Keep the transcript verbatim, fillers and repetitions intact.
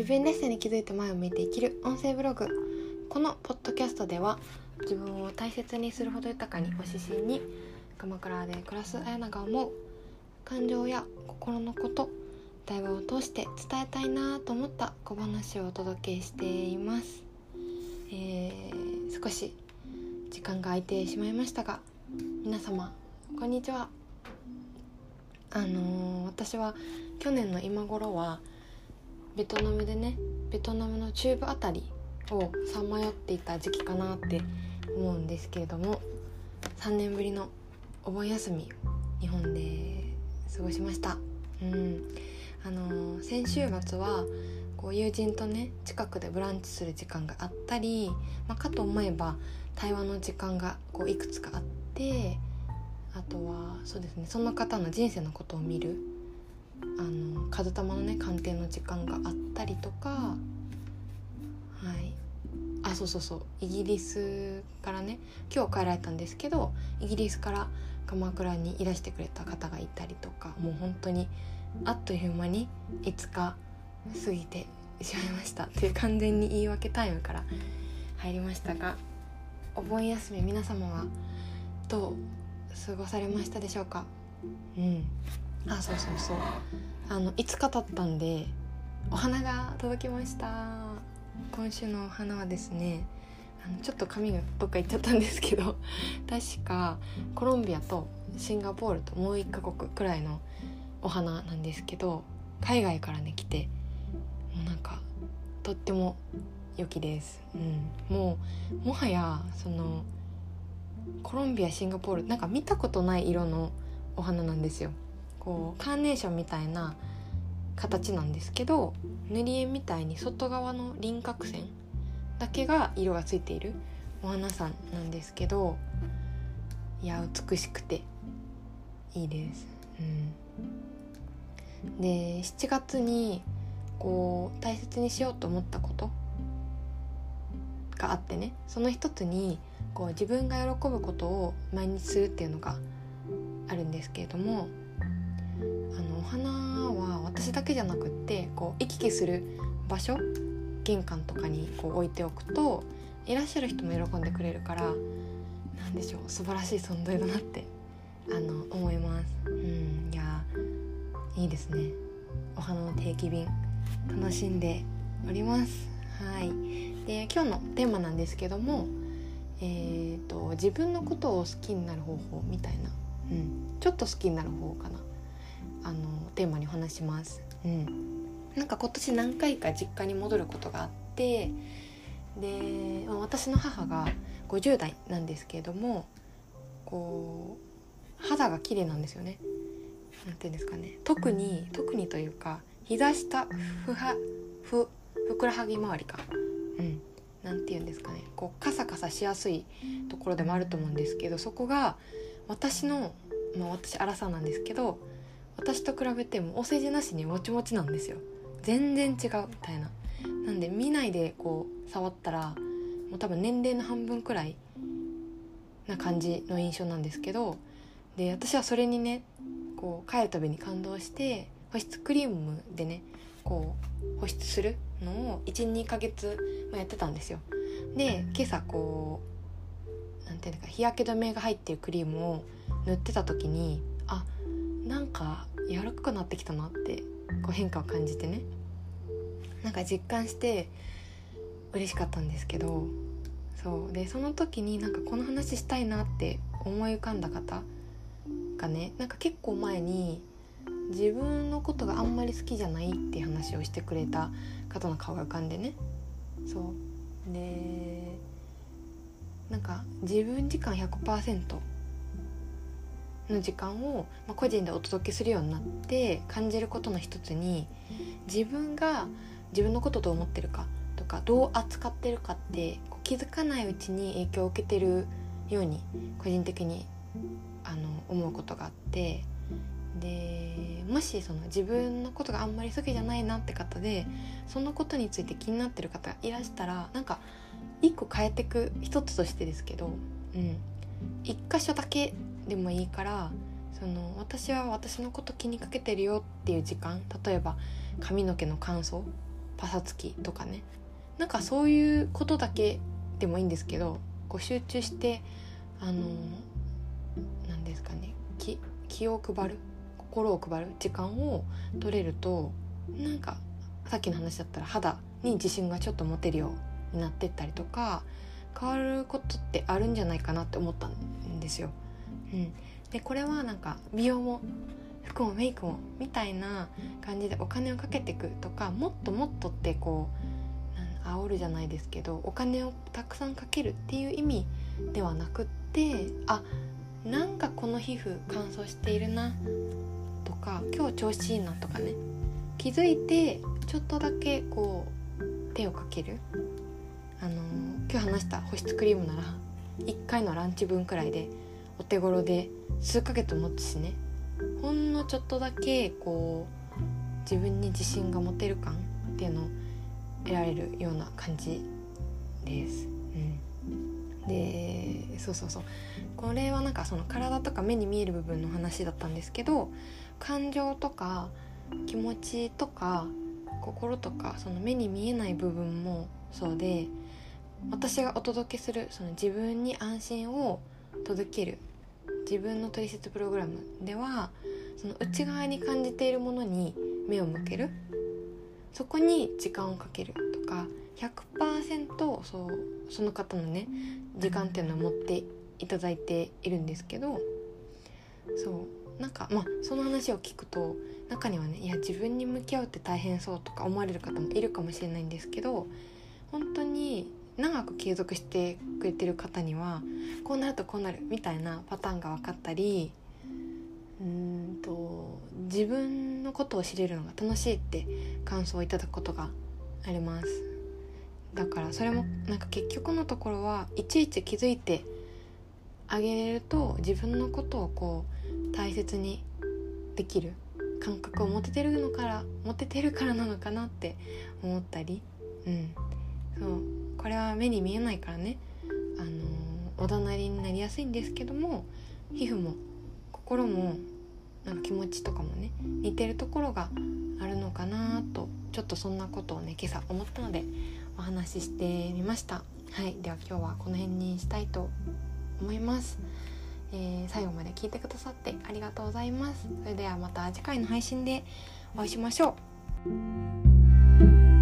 自分らしさに気づいて前を向いて生きる音声ブログ。このポッドキャストでは自分を大切にするほど豊かにお指針に鎌倉で暮らす綾菜が思う感情や心のこと、対話を通して伝えたいなと思った小話をお届けしています。えー、少し時間が空いてしまいましたが、皆様こんにちは。あのー、私は去年の今頃はベトナムでね、ベトナムの中部あたりをさまよっていた時期かなって思うんですけれども、さんねんぶりのお盆休み日本で過ごしました。うん、あのー、先週末はこう友人とね近くでブランチする時間があったり、まあ、かと思えば対話の時間がこういくつかあって、あとはそうですね、その方の人生のことを見るあの風玉のね鑑定の時間があったりとか、はい、あ、そうそうそう、イギリスからね、今日帰られたんですけど、イギリスから鎌倉にいらしてくれた方がいたりとか、もう本当にあっという間にいつか過ぎてしまいましたっていう、完全に言い訳タイムから入りましたが、お盆休み皆様はどう過ごされましたでしょうか。うん、あ、そうそうそう、あのいつか経ったんでお花が届きました。今週のお花はですね、あのちょっと髪がどっか行っちゃったんですけど、確かコロンビアとシンガポールともういっかこくくらいのお花なんですけど、海外からね来て、もうなんかとっても良きです。うん、もうもはやそのコロンビア、シンガポール、なんか見たことない色のお花なんですよ。こうカーネーションみたいな形なんですけど、塗り絵みたいに外側の輪郭線だけが色がついているお花さんなんですけど、いや美しくていいです。うん、でしちがつにこう大切にしようと思ったことがあってね、その一つにこう自分が喜ぶことを毎日するっていうのがあるんですけれども、あのお花は私だけじゃなくって、こう行き来する場所、玄関とかにこう置いておくといらっしゃる人も喜んでくれるから、なんでしょう、素晴らしい存在だなってあの思います。うん、いやいいですね、お花の定期便楽しんでおります。はい、で今日のテーマなんですけども、えーと、自分のことを好きになる方法みたいな、うん、ちょっと好きになる方法かな、あのテーマにお話します。うん、なんか今年何回か実家に戻ることがあって、で、まあ、私の母がごじゅうだいなんですけれども、こう肌が綺麗なんですよね。なんていうんですかね、特に特にというか、膝下ふはふふくらはぎ周りか、うん、なんていうんですかね、こうカサカサしやすいところでもあると思うんですけど、そこが私の、まあ、私アラサーなんですけど、私と比べてもお世辞なしにもちもちなんですよ。全然違うみたいな。なんで見ないでこう触ったら、もう多分年齢の半分くらいな感じの印象なんですけど、で私はそれにね、こう帰るたびに感動して、保湿クリームでねこう保湿するのを いちにかげつやってたんですよ。で今朝こうなんていうか、日焼け止めが入ってるクリームを塗ってた時に、あ、なんか柔らかくなってきたなってこう変化を感じてね、なんか実感して嬉しかったんですけど、そうでその時になんかこの話したいなって思い浮かんだ方がね、なんか結構前に自分のことがあんまり好きじゃないって話をしてくれた方の顔が浮かんでね、そうでなんか自分時間 ひゃくパーセントの時間を個人でお届けするようになって感じることの一つに、自分が自分のことどう思ってるかとか、どう扱ってるかって気づかないうちに影響を受けてるように個人的にあの思うことがあって、でもしその自分のことがあんまり好きじゃないなって方で、そのことについて気になってる方がいらしたら、なんか一個変えてく一つとしてですけど、うん、一箇所だけでもいいから、その私は私のこと気にかけてるよっていう時間、例えば髪の毛の乾燥パサつきとかね、なんかそういうことだけでもいいんですけど、こう集中してあの何ですかね、気、気を配る、心を配る時間を取れると、なんかさっきの話だったら肌に自信がちょっと持てるようになってったりとか、変わることってあるんじゃないかなって思ったんですよ、うん、でこれはなんか美容も服もメイクもみたいな感じでお金をかけていくとか、もっともっとってこう煽るじゃないですけど、お金をたくさんかけるっていう意味ではなくって、あ、なんかこの皮膚乾燥しているなとか、今日調子いいなとかね、気づいてちょっとだけこう手をかける、あの今日話した保湿クリームならいっかいのランチ分くらいでお手頃で数ヶ月持つしね、ほんのちょっとだけこう自分に自信が持てる感っていうのを得られるような感じです、うん、で、そうそうそう、これはなんかその体とか目に見える部分の話だったんですけど、感情とか気持ちとか心とか、その目に見えない部分もそうで、私がお届けするその自分に安心を届ける自分のトリセツプログラムでは、その内側に感じているものに目を向ける、そこに時間をかけるとか、 ひゃくパーセント そう、その方のね時間っていうのを持っていただいているんですけど、そうなんか、まあ、その話を聞くと中にはね、いや自分に向き合うって大変そうとか思われる方もいるかもしれないんですけど、本当に長く継続してくれてる方にはこうなるとこうなるみたいなパターンが分かったり、うーんと自分のことを知れるのが楽しいって感想をいただくことがあります。だからそれもなんか結局のところはいちいち気づいてあげれると、自分のことをこう大切にできる感覚を持ててるのから持ててるからなのかなって思ったり、うん、そうこれは目に見えないからね、あのおだなりになりやすいんですけども、皮膚も心もなんか気持ちとかもね似てるところがあるのかなと、ちょっとそんなことをね今朝思ったのでお話ししてみました。はい、では今日はこの辺にしたいと思います。えー、最後まで聞いてくださってありがとうございます。それではまた次回の配信でお会いしましょう。